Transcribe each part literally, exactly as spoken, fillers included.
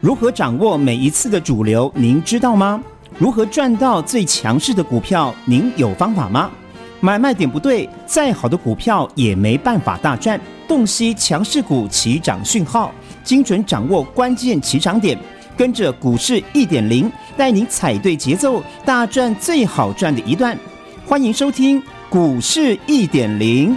如何掌握每一次的主流，您知道吗？如何赚到最强势的股票，您有方法吗？买卖点不对，再好的股票也没办法大赚。洞悉强势股起涨讯号，精准掌握关键起涨点，跟着股市 一点零 带您踩对节奏，大赚最好赚的一段。欢迎收听股市 一点零。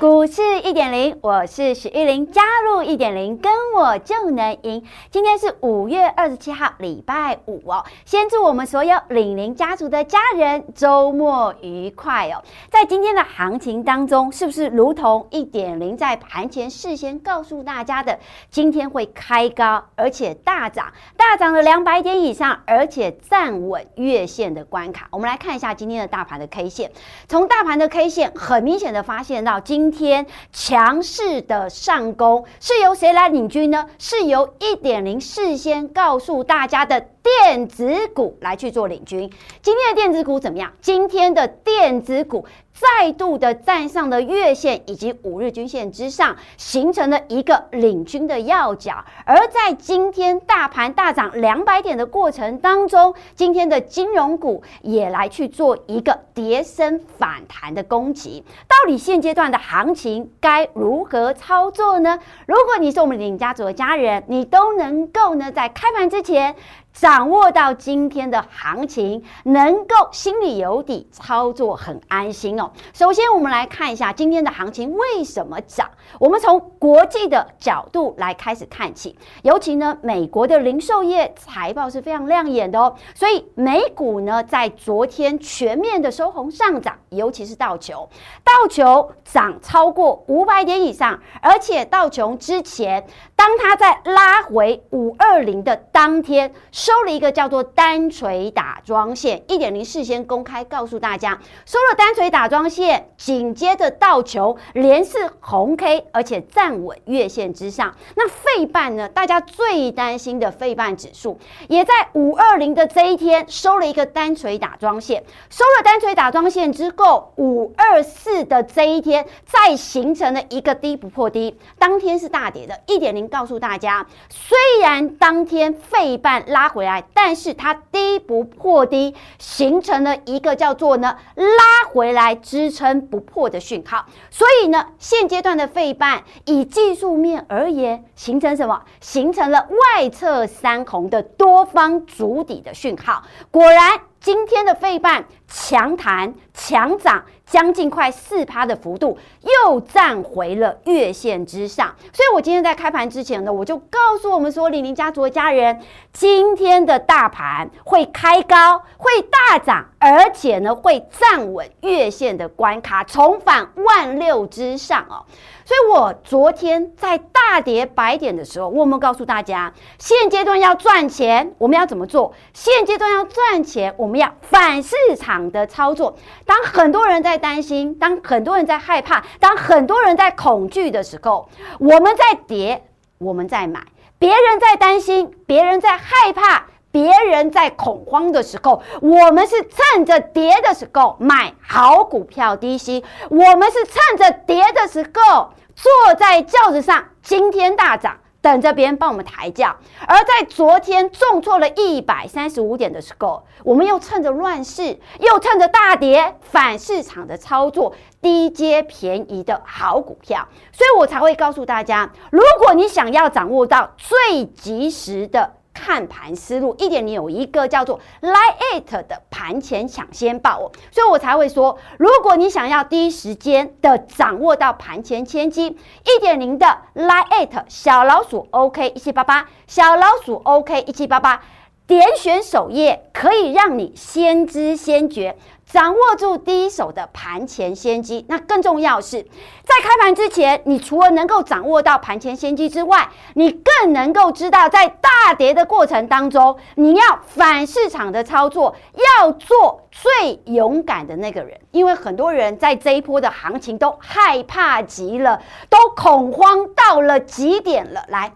股市 一点零， 我是许玉玲，加入 一点零 跟我就能赢。今天是五月二十七号，礼拜五哦。先祝我们所有玲玲家族的家人周末愉快哦。在今天的行情当中，是不是如同 一点零 在盘前事先告诉大家的，今天会开高而且大涨，大涨了两百点以上，而且站稳月线的关卡。我们来看一下今天的大盘的 K 线，从大盘的 K 线很明显的发现到今天今天强势的上攻是由谁来领军呢？是由 一点零 事先告诉大家的电子股来去做领军。今天的电子股怎么样？今天的电子股再度的站上了月线以及五日均线之上，形成了一个领军的要角。而在今天大盘大涨两百点的过程当中，今天的金融股也来去做一个跌升反弹的攻击。到底现阶段的行情该如何操作呢？如果你是我们领家族的家人，你都能够呢在开盘之前掌握到今天的行情，能够心里有底，操作很安心哦。首先我们来看一下今天的行情为什么涨，我们从国际的角度来开始看起。尤其呢美国的零售业财报是非常亮眼的哦，所以美股呢在昨天全面的收红上涨，尤其是道琼道琼涨超过五百点以上，而且道琼之前当它在拉回五二零的当天收了一个叫做单锤打桩线， 一点零 事先公开告诉大家收了单锤打桩线，紧接着道琼连是红 K， 而且站稳月线之上。那费半呢，大家最担心的费半指数也在五二零的这一天收了一个单锤打桩线，收了单锤打桩线之后，五二四的这一天再形成了一个低不破低，当天是大跌的。 一点零 告诉大家，虽然当天费半拉回来，但是它低不破低，形成了一个叫做呢拉回来支撑不破的讯号。所以呢现阶段的费半以技术面而言，形成什么？形成了外侧三红的多方筑底的讯号。果然今天的费半强弹强涨，将近快 百分之四 的幅度，又站回了月线之上。所以我今天在开盘之前呢，我就告诉我们所有玲玲家族的家人，今天的大盘会开高，会大涨，而且呢会站稳月线的关卡，重返万六之上哦。所以我昨天在大跌百点的时候，我们告诉大家，现阶段要赚钱，我们要怎么做？现阶段要赚钱，我们要反市场的操作。当很多人在担心，当很多人在害怕，当很多人在恐惧的时候，我们在跌，我们在买；别人在担心，别人在害怕，别人在恐慌的时候，我们是趁着跌的时候买好股票低吸，我们是趁着跌的时候坐在轿子上，今天大涨，等着别人帮我们抬轿。而在昨天重挫了一百三十五点的时候，我们又趁着乱世，又趁着大跌，反市场的操作低阶便宜的好股票。所以我才会告诉大家，如果你想要掌握到最及时的看盘思路，一点你有一个叫做 Line It 的盘前抢先报哦，所以我才会说，如果你想要第一时间的掌握到盘前先机，一点零的 Line It 小老鼠 OK 一七八八，小老鼠 OK 一七八八，点选首页可以让你先知先觉，掌握住第一手的盘前先机。那更重要的是，在开盘之前，你除了能够掌握到盘前先机之外，你更能够知道在大跌的过程当中，你要反市场的操作，要做最勇敢的那个人。因为很多人在这一波的行情都害怕极了，都恐慌到了极点了。来，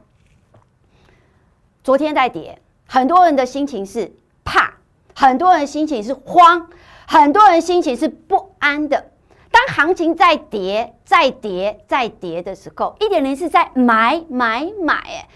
昨天在跌，很多人的心情是怕，很多人的心情是慌，很多人心情是不安的。当行情在跌、在跌、在跌的时候，一点零是在买买买、欸，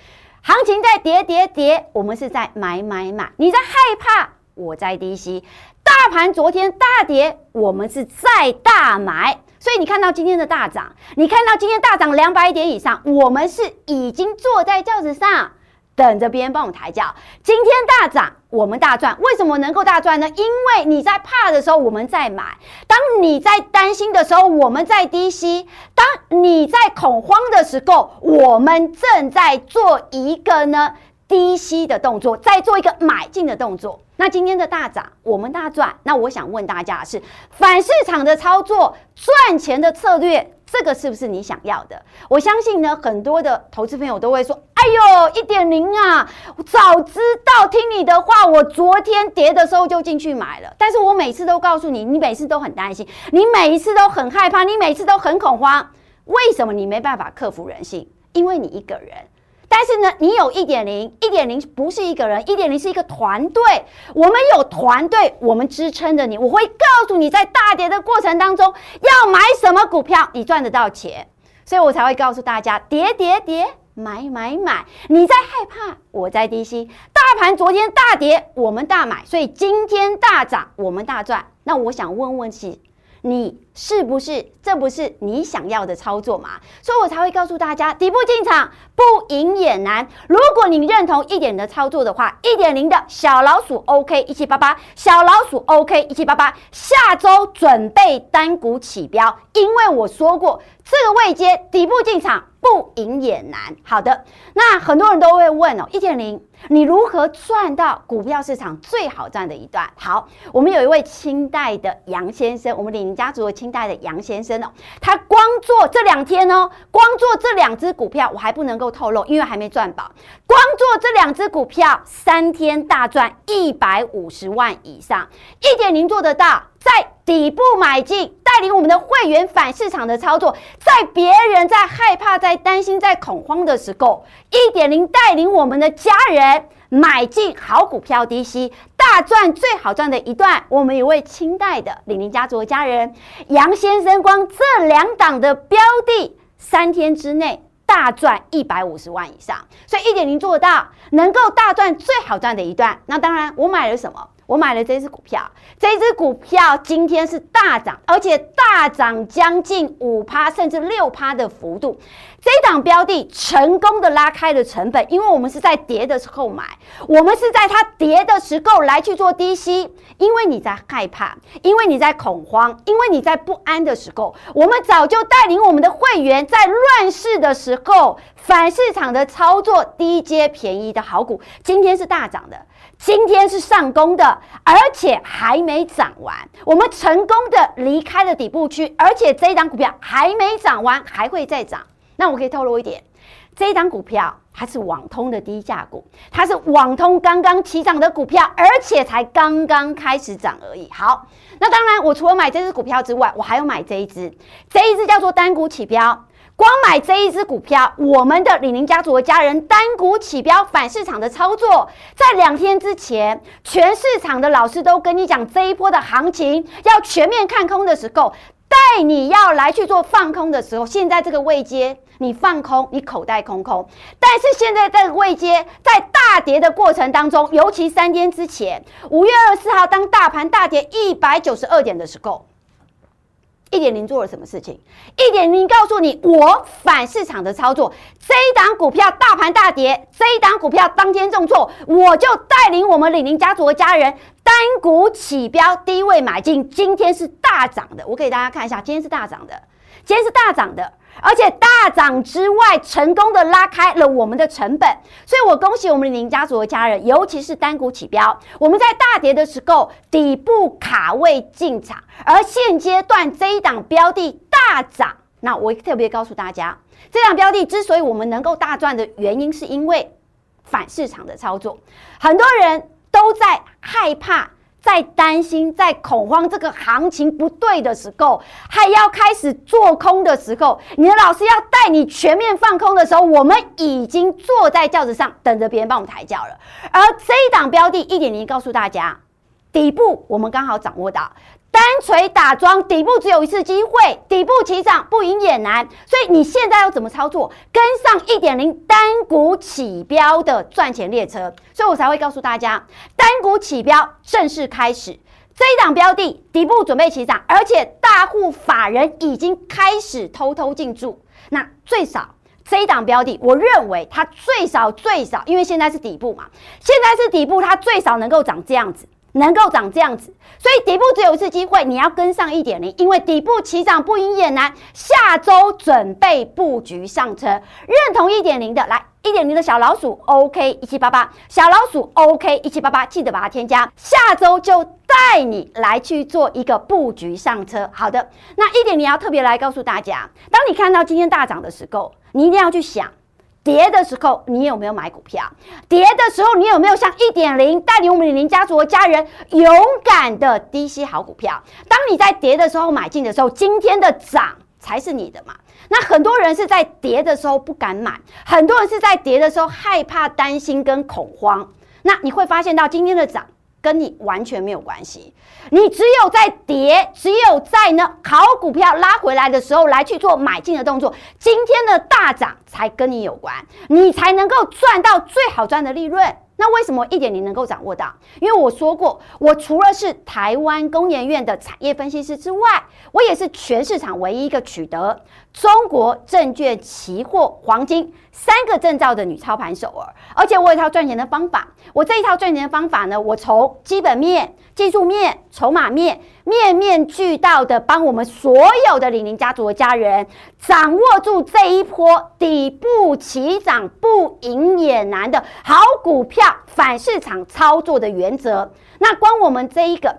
行情在跌跌跌，我们是在买买买。你在害怕，我在低吸。大盘昨天大跌，我们是在大买。所以你看到今天的大涨，你看到今天大涨两百点以上，我们是已经坐在轿子上，等着别人帮我抬轿。今天大涨，我们大赚。为什么能够大赚呢？因为你在怕的时候，我们在买；当你在担心的时候，我们在低吸；当你在恐慌的时候，我们正在做一个呢低吸的动作，在做一个买进的动作。那今天的大涨，我们大赚。那我想问大家的是，反市场的操作、赚钱的策略，这个是不是你想要的？我相信呢，很多的投资朋友都会说：“哎呦，一点零啊！我早知道听你的话，我昨天跌的时候就进去买了。”但是我每次都告诉你，你每次都很担心，你每一次都很害怕，你每次都很恐慌。为什么你没办法克服人性？因为你一个人。但是呢，你有 一点零， 一点零 不是一个人， 一点零 是一个团队。我们有团队，我们支撑着你。我会告诉你，在大跌的过程当中，要买什么股票，你赚得到钱。所以我才会告诉大家，跌跌跌，买买买。你在害怕，我在低吸。大盘昨天大跌，我们大买，所以今天大涨，我们大赚。那我想问问是，你是不是这不是你想要的操作嘛？所以我才会告诉大家，底部进场不赢也难。如果你认同一点的操作的话，一点零的小老鼠 OK 一七八八，小老鼠 OK 一七八八，下周准备单股起标，因为我说过这个位阶底部进场不赢也难。好的，那很多人都会问哦，一点零你如何赚到股票市场最好赚的一段？好，我们有一位清代的杨先生，我们李宁家族的清代的杨先生哦，他光做这两天哦，光做这两只股票，我还不能够透露，因为还没赚饱。光做这两只股票，三天大赚一百五十万以上，一点零做得到，在底部买进，带领我们的会员反市场的操作，在别人在害怕、在担心、在恐慌的时候，一点零带领我们的家人买进好股票低吸，大赚最好赚的一段。我们有位清代的李宁家族的家人杨先生，光这两档的标的，三天之内大赚一百五十万以上，所以一点零做到，能够大赚最好赚的一段。那当然，我买了什么？我买了这支股票，这支股票今天是大涨，而且大涨将近 百分之五 甚至 百分之六 的幅度。这档标的成功的拉开了成本，因为我们是在跌的时候买，我们是在它跌的时候来去做低吸。因为你在害怕，因为你在恐慌，因为你在不安的时候，我们早就带领我们的会员在乱世的时候反市场的操作低阶便宜的好股，今天是大涨的。今天是上攻的，而且还没涨完，我们成功的离开了底部区，而且这一档股票还没涨完，还会再涨。那我可以透露一点，这一档股票它是网通的低价股，它是网通刚刚起涨的股票，而且才刚刚开始涨而已。好，那当然我除了买这只股票之外，我还有买这一只，这一只叫做单股起标。光买这一支股票，我们的李宁家族的家人单股起标反市场的操作，在两天之前，全市场的老师都跟你讲，这一波的行情要全面看空的时候，带你要来去做放空的时候，现在这个位阶你放空，你口袋空空。但是现在这个位阶在大跌的过程当中，尤其三天之前，五月二十四号当大盘大跌一百九十二点的时候，一点零 做了什么事情？ 一点零 告诉你，我反市场的操作，这一档股票大盘大跌，这一档股票当天重挫，我就带领我们李宁家族的家人单股起标低位买进，今天是大涨的。我给大家看一下，今天是大涨的，今天是大涨的，而且大涨之外，成功的拉开了我们的成本。所以我恭喜我们李宁家族的家人，尤其是单股起标，我们在大跌的时候底部卡位进场，而现阶段这一档标的大涨。那我特别告诉大家，这档标的之所以我们能够大赚的原因，是因为反市场的操作。很多人都在害怕，在担心，在恐慌，这个行情不对的时候，还要开始做空的时候，你的老师要带你全面放空的时候，我们已经坐在轿子上，等着别人帮我们抬轿了。而这一档标的一点零告诉大家，底部我们刚好掌握到，单锤打桩，底部只有一次机会，底部起涨不赢也难。所以你现在要怎么操作？跟上 一点零 单股起标的赚钱列车。所以我才会告诉大家，单股起标正式开始。这一档标的底部准备起涨，而且大户法人已经开始偷偷进驻。那最少这一档标的，我认为它最少最少，因为现在是底部嘛，现在是底部，它最少能够涨这样子。能够涨这样子，所以底部只有一次机会，你要跟上 一点零， 因为底部起涨不赢也难。下周准备布局上车，认同 一点零 的来 一点零 的小老鼠 OK 一七八八， 小老鼠 OK 一七八八， 记得把它添加，下周就带你来去做一个布局上车。好的，那 一点零 要特别来告诉大家，当你看到今天大涨的时候，你一定要去想跌的时候，你有没有买股票？跌的时候，你有没有像 一点零 带领我们的林家族的家人勇敢的低吸好股票？当你在跌的时候买进的时候，今天的涨才是你的嘛。那很多人是在跌的时候不敢买，很多人是在跌的时候害怕、担心跟恐慌。那你会发现到今天的涨跟你完全没有关系，你只有在跌，只有在呢好股票拉回来的时候来去做买进的动作，今天的大涨才跟你有关，你才能够赚到最好赚的利润。那为什么 一点零 能够掌握到？因为我说过，我除了是台湾工研院的产业分析师之外，我也是全市场唯一一个取得中国证券期货黄金三个证照的女操盘手儿。而且我有一套赚钱的方法，我这一套赚钱的方法呢，我从基本面、技术面、筹码面面面俱到的帮我们所有的李宁家族的家人掌握住这一波底部起涨不赢也难的好股票反市场操作的原则。那光我们这一个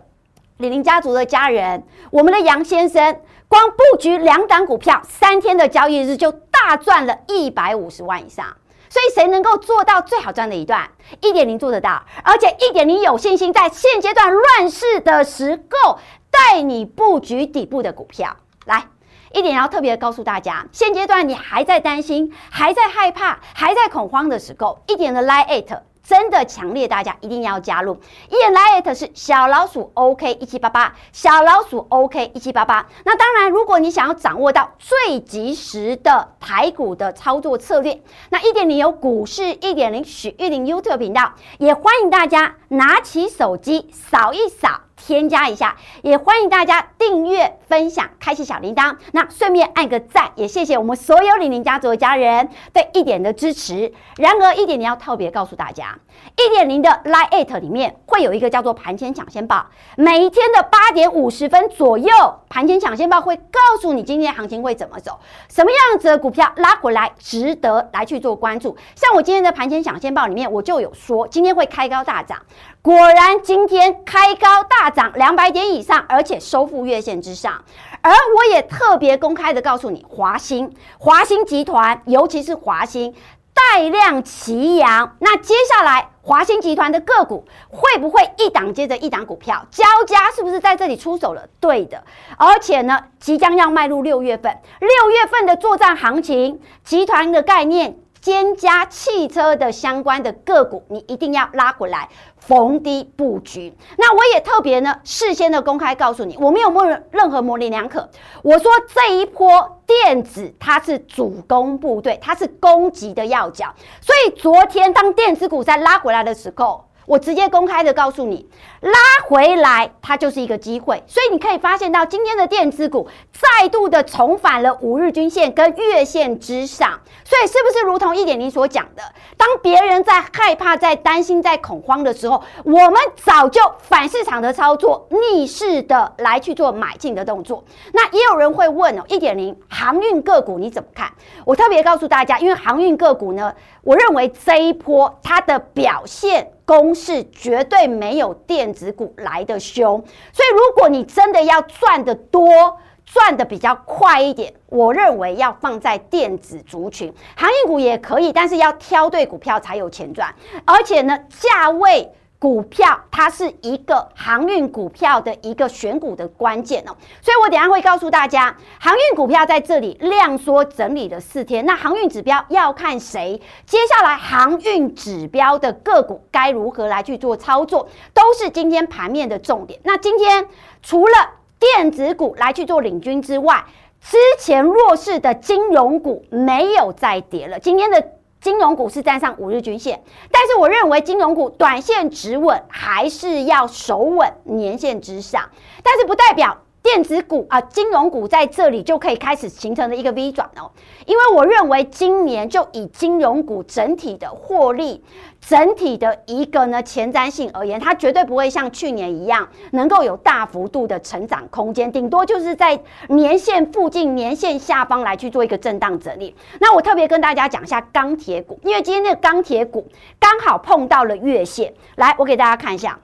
李宁家族的家人，我们的杨先生光布局两档股票，三天的交易日就大赚了一百五十万以上。所以谁能够做到最好赚的一段 ？一点零 做得到，而且 一点零 有信心在现阶段乱世的时候带你布局底部的股票。来， 一点零 要特别告诉大家，现阶段你还在担心、还在害怕、还在恐慌的时候 ，一点零 的 Line@ 真的强烈，大家一定要加入。一眼来 at 是小老鼠 OK 一七八八， 小老鼠 OK 一七八八。那当然，如果你想要掌握到最及时的台股的操作策略，那 一点零 有股市 一点零 许玉玲 YouTube 频道，也欢迎大家拿起手机扫一扫，添加一下，也欢迎大家订阅、分享、开启小铃铛，那顺便按个赞，也谢谢我们所有李宁家族的家人对一点的支持。然而，一点你要特别告诉大家，一点零的 Line@ 里面会有一个叫做盘前抢先报，每一天的八点五十分左右，盘前抢先报会告诉你今天行情会怎么走，什么样子的股票拉回来值得来去做关注。像我今天的盘前抢先报里面，我就有说今天会开高大涨，果然今天开高大。涨两百点以上，而且收复月线之上。而我也特别公开的告诉你，华兴、华兴集团，尤其是华兴带量齐扬。那接下来华兴集团的个股会不会一档接着一档股票交加？是不是在这里出手了？对的，而且呢，即将要迈入六月份，六月份的作战行情，集团的概念。先加汽车的相关的个股，你一定要拉回来逢低布局。那我也特别呢，事先的公开告诉你，我没有模任何模棱两可。我说这一波电子它是主攻部队，它是攻击的要角。所以昨天当电子股在拉回来的时候，我直接公开的告诉你，拉回来它就是一个机会。所以你可以发现到今天的电子股再度的重返了五日均线跟月线之上。所以是不是如同 一点零 所讲的，当别人在害怕、在担心、在恐慌的时候，我们早就反市场的操作，逆势的来去做买进的动作。那也有人会问哦 ,一点零 航运个股你怎么看？我特别告诉大家，因为航运个股呢，我认为这一波它的表现公式绝对没有电子股来的凶，所以如果你真的要赚得多、赚得比较快一点，我认为要放在电子族群，航运股也可以，但是要挑对股票才有钱赚。而且呢，价位股票它是一个航运股票的一个选股的关键哦，所以我等一下会告诉大家，航运股票在这里量缩整理了四天，那航运指标要看谁，接下来航运指标的个股该如何来去做操作，都是今天盘面的重点。那今天除了电子股来去做领军之外，之前弱势的金融股没有再跌了。今天的金融股是站上五日均线，但是我认为金融股短线止稳还是要守稳年线之上，但是不代表电子股啊，金融股在这里就可以开始形成了一个 V 转哦，因为我认为今年就以金融股整体的获利、整体的一个呢前瞻性而言，它绝对不会像去年一样能够有大幅度的成长空间，顶多就是在年线附近、年线下方来去做一个震荡整理。那我特别跟大家讲一下钢铁股，因为今天那个钢铁股刚好碰到了月线，来，我给大家看一下。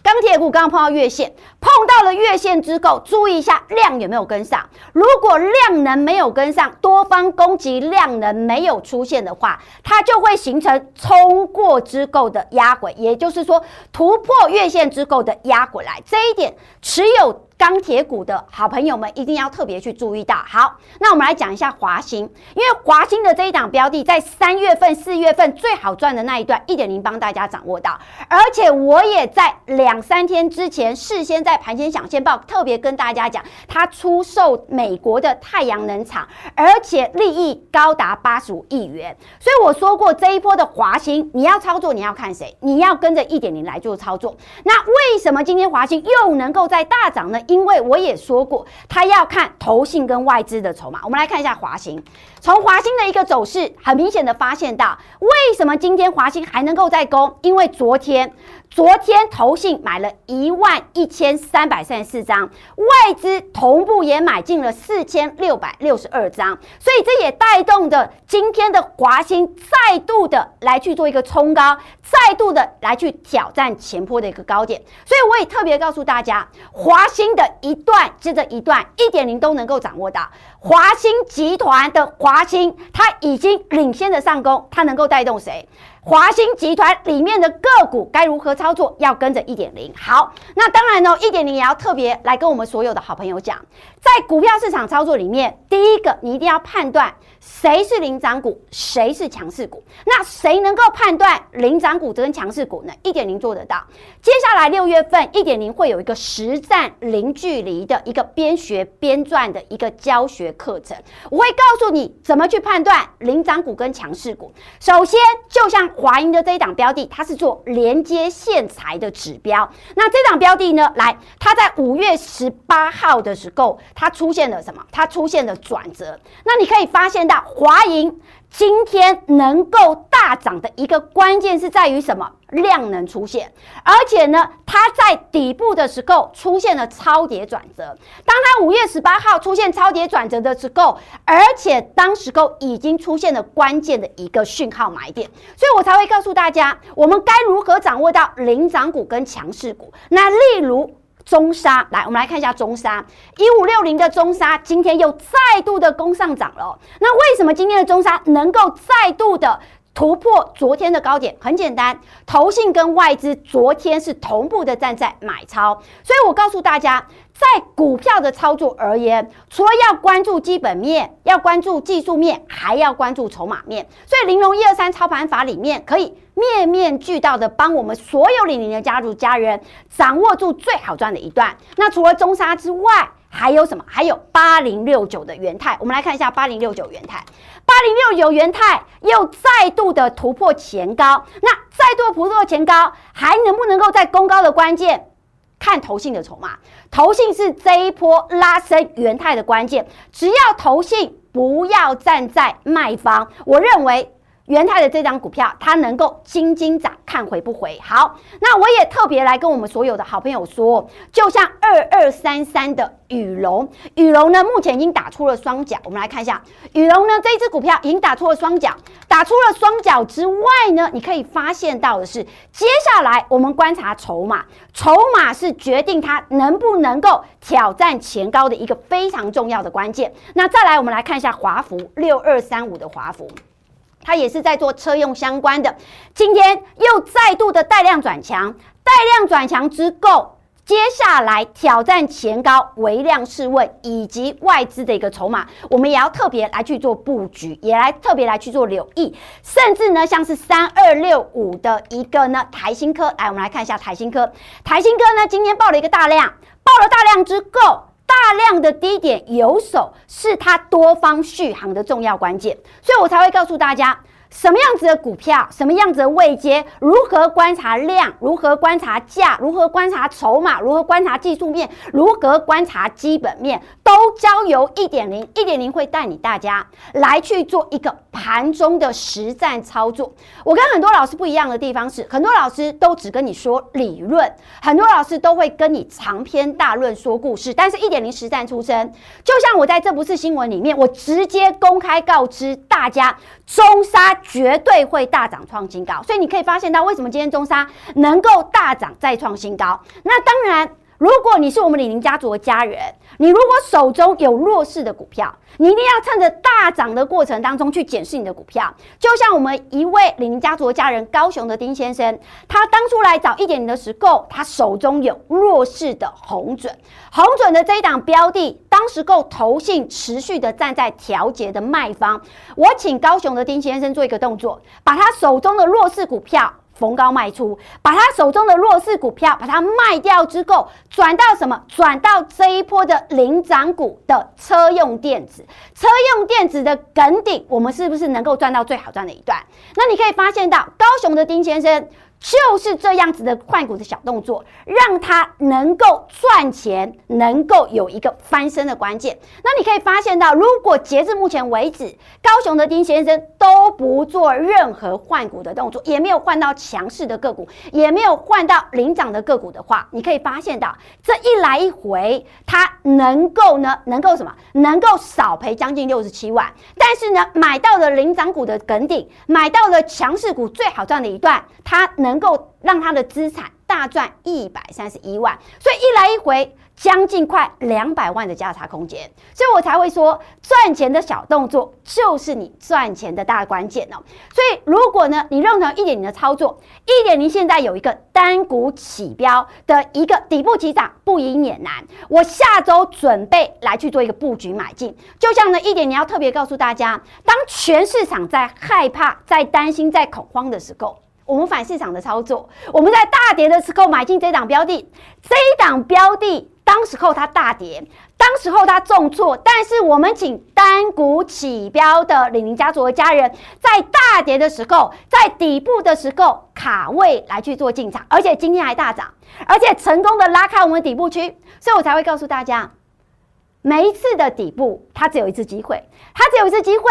钢铁股刚刚碰到月线，碰到了月线之后，注意一下量有没有跟上。如果量能没有跟上，多方攻击量能没有出现的话，它就会形成冲过之后的压回，也就是说突破月线之后的压回来。这一点持有钢铁股的好朋友们一定要特别去注意到。好，那我们来讲一下华兴，因为华兴的这一档标的在三月份、四月份最好赚的那一段，一点零帮大家掌握到，而且我也在两三天之前事先在盘前抢先报特别跟大家讲，它出售美国的太阳能厂，而且利益高达八十五亿元。所以我说过，这一波的华兴，你要操作，你要看谁，你要跟着一点零来做操作。那为什么今天华兴又能够在大涨呢？因为我也说过，他要看投信跟外资的筹码。我们来看一下华兴，从华兴的一个走势，很明显的发现到，为什么今天华兴还能够再攻？因为昨天，昨天投信买了一万一千三百三十四张，外资同步也买进了四千六百六十二张，所以这也带动的今天的华兴再度的来去做一个冲高，再度的来去挑战前波的一个高点。所以我也特别告诉大家，华兴的一段接着一段，一点零都能够掌握到。华兴集团的华兴，它已经领先的上攻，它能够带动谁？华兴集团里面的个股该如何操作？要跟着 一点零。 好，那当然呢、哦、一点零 也要特别来跟我们所有的好朋友讲，在股票市场操作里面，第一个你一定要判断谁是领涨股，谁是强势股。那谁能够判断领涨股跟强势股呢？ 一点零 做得到。接下来六月份 一点零 会有一个实战零距离的一个边学边赚的一个教学课程，我会告诉你怎么去判断领涨股跟强势股。首先就像华盈的这一档标的，它是做连接线材的指标。那这档标的呢，来，它在五月十八号的时候，它出现了什么？它出现了转折。那你可以发现到，华盈今天能够大涨的一个关键是在于什么？量能出现，而且呢，它在底部的时候出现了超跌转折。当它五月十八号出现超跌转折的时候，而且当时候已经出现了关键的一个讯号买点，所以我才会告诉大家，我们该如何掌握到领涨股跟强势股。那例如中砂，来，我们来看一下中砂一五六零的中砂，今天又再度的攻上涨了、哦。那为什么今天的中砂能够再度的突破昨天的高点？很简单，投信跟外资昨天是同步的站在买超，所以我告诉大家，在股票的操作而言，除了要关注基本面，要关注技术面，还要关注筹码面。所以玲珑一二三操盘法里面可以面面俱到的帮我们所有零零的家族家人掌握住最好赚的一段。那除了中砂之外，还有什么？还有八零六九的元泰，我们来看一下八零六九元泰。八零六九元泰又再度的突破前高，那再度突破前高，还能不能够再攻高的关键，看投信的筹码。投信是这一波拉升元泰的关键，只要投信不要站在卖方，我认为元泰的这张股票，它能够金金涨，看回不回。好，那我也特别来跟我们所有的好朋友说，就像二二三三的宇龙，宇龙呢目前已经打出了双脚，我们来看一下宇龙呢这一支股票已经打出了双脚，打出了双脚之外呢，你可以发现到的是，接下来我们观察筹码，筹码是决定它能不能够挑战前高的一个非常重要的关键。那再来我们来看一下华孚六二三五的华孚。它也是在做车用相关的，今天又再度的带量转强，带量转强之后，接下来挑战前高微量试问，以及外资的一个筹码，我们也要特别来去做布局，也来特别来去做留意。甚至呢，像是三二六五的一个呢台新科，来我们来看一下台新科。台新科呢今天爆了一个大量，爆了大量之后。大量的低点有手是它多方续航的重要关键，所以我才会告诉大家什么样子的股票，什么样子的位阶，如何观察量，如何观察价，如何观察筹码，如何观察技术面，如何观察基本面，都交由 一点零 一点零 会带你大家来去做一个盘中的实战操作。我跟很多老师不一样的地方是，很多老师都只跟你说理论，很多老师都会跟你长篇大论说故事，但是 一点零 实战出身，就像我在这不是新闻里面，我直接公开告知大家，中砂绝对会大涨创新高。所以你可以发现到为什么今天中砂能够大涨再创新高。那当然，如果你是我们李宁家族的家人，你如果手中有弱势的股票，你一定要趁着大涨的过程当中去检视你的股票。就像我们一位李宁家族的家人，高雄的丁先生，他当初来找 一点零 的时候，他手中有弱势的红准，红准的这一档标的，当时够投信持续的站在调节的卖方。我请高雄的丁先生做一个动作，把他手中的弱势股票逢高卖出，把他手中的弱势股票把它卖掉之后，转到什么？转到这一波的领涨股的车用电子，车用电子的梗顶，我们是不是能够赚到最好赚的一段？那你可以发现到，高雄的丁先生就是这样子的换股的小动作，让他能够赚钱，能够有一个翻身的关键。那你可以发现到，如果截至目前为止，高雄的丁先生都不做任何换股的动作，也没有换到强势的个股，也没有换到领涨的个股的话，你可以发现到这一来一回，他能够呢，能够什么？能够少赔将近六十七万。但是呢，买到了领涨股的梗顶，买到了强势股最好赚的一段，他能。能够让他的资产大赚一百三十一万，所以一来一回将近快两百万的价差空间，所以我才会说赚钱的小动作就是你赚钱的大关键哦。所以如果呢你认同 一点零 的操作， 一点零 现在有一个单股起标的一个底部起涨不赢也难，我下周准备来去做一个布局买进。就像呢 一点零 要特别告诉大家，当全市场在害怕、在担心、在恐慌的时候，我们反市场的操作，我们在大跌的时候买进这档标的，这一档标的当时候它大跌，当时候它重挫，但是我们请单股起标的李宁家族的家人，在大跌的时候，在底部的时候卡位来去做进场，而且今天还大涨，而且成功的拉开我们的底部区，所以我才会告诉大家，每一次的底部它只有一次机会，它只有一次机会。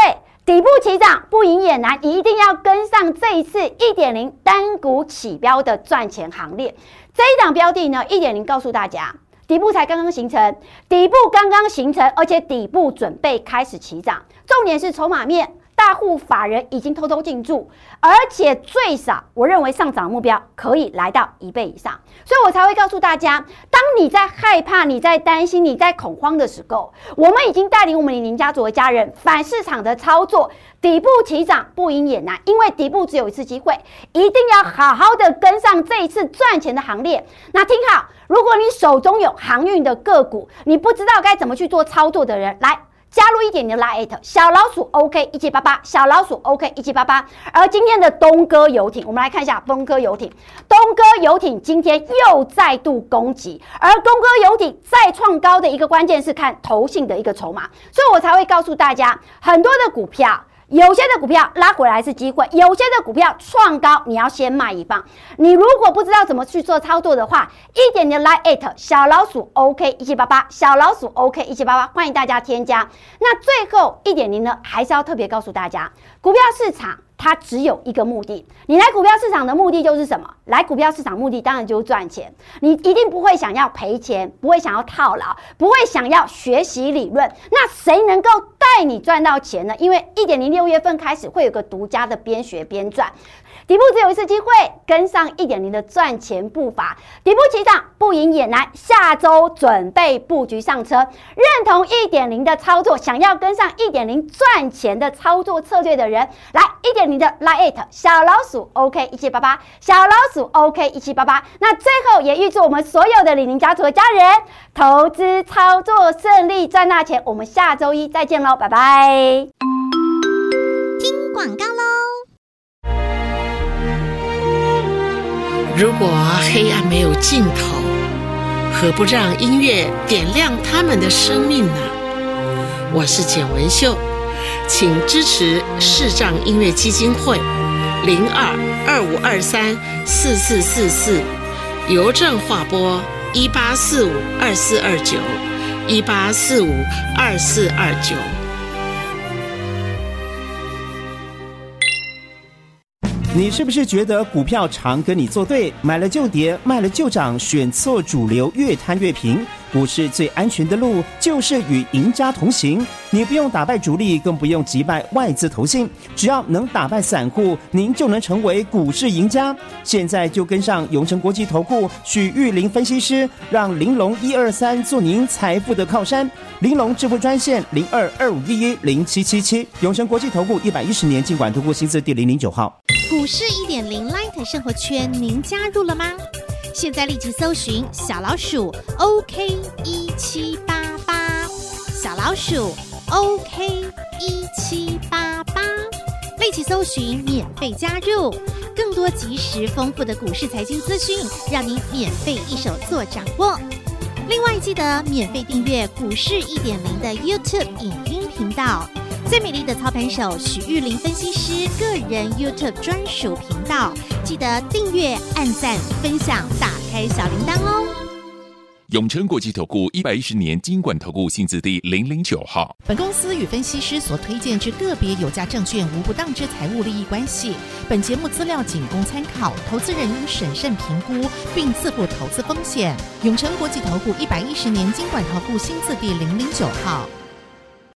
底部起涨不赢也难，一定要跟上这一次 一点零 单股起标的赚钱行列。这一档标的呢 ，一点零 告诉大家，底部才刚刚形成，底部刚刚形成，而且底部准备开始起涨。重点是筹码面，大户法人已经偷偷进驻，而且最少我认为上涨目标可以来到一倍以上，所以我才会告诉大家，当你在害怕、你在担心、你在恐慌的时候，我们已经带领我们李宁家族的家人反市场的操作，底部起涨不赢也难，因为底部只有一次机会，一定要好好的跟上这一次赚钱的行列。那听好，如果你手中有航运的个股，你不知道该怎么去做操作的人，来加入一点你的 Line 小老鼠 OK 一七八八，小老鼠 OK 一七八八。而今天的东哥游艇，我们来看一下东哥游艇。东哥游艇今天又再度攻击，而东哥游艇再创高的一个关键是看投信的一个筹码，所以我才会告诉大家，很多的股票。有些的股票拉回来是机会，有些的股票创高你要先卖一棒。你如果不知道怎么去做操作的话，一点点 like it 小老鼠 OK 一七八八，小老鼠 OK 一七八八，欢迎大家添加。那最后一点零呢，还是要特别告诉大家，股票市场它只有一个目的，你来股票市场的目的就是什么？来股票市场目的当然就是赚钱，你一定不会想要赔钱，不会想要套牢，不会想要学习理论。那谁能够带你赚到钱呢？因为 一点零 六月份开始会有个独家的边学边赚，底部只有一次机会，跟上 一点零 的赚钱步伐，底部起涨不赢也难，下周准备布局上车。认同 一点零 的操作，想要跟上 一点零 赚钱的操作策略的人，来 一点零给你的 Line 小老鼠 OK 一七八八，小老鼠 OK 一七八八。那最后也预祝我们所有的李宁家族的家人投资操作顺利，赚大钱。我们下周一再见喽，拜拜。听广告喽。如果黑暗没有尽头，何不让音乐点亮他们的生命呢？我是简文秀。请支持视障音乐基金会，零二二五二三四四四四，邮政划拨一八四五二四二九，一八四五二四二九。你是不是觉得股票常跟你作对，买了就跌，卖了就涨，选错主流越摊越平？股市最安全的路就是与赢家同行，你不用打败主力，更不用击败外资投信，只要能打败散户，您就能成为股市赢家。现在就跟上永诚国际投顾许玉玲分析师，让玲珑一二三做您财富的靠山。玲珑致富专线零二二五一一零七七七，永诚国际投顾一百一十年金管投顾新字第零零九号。股市一点零 Light 生活圈，您加入了吗？现在立即搜寻小老鼠 OK 一七八八，小老鼠 OK 一七八八，立即搜寻免费加入，更多及时丰富的股市财经资讯，让您免费一手做掌握。另外，记得免费订阅股市一点零的 YouTube 影音频道，最美丽的操盘手许玉玲分析师个人 YouTube 专属频道，记得订阅、按赞、分享、打开小铃铛哦。永诚国际投顾一百一十年金管投顾新字第零零九号。本公司与分析师所推荐之个别有价证券无不当之财务利益关系。本节目资料仅供参考，投资人应审慎评估并自负投资风险。永诚国际投顾一百一十年金管投顾新字第零零九号。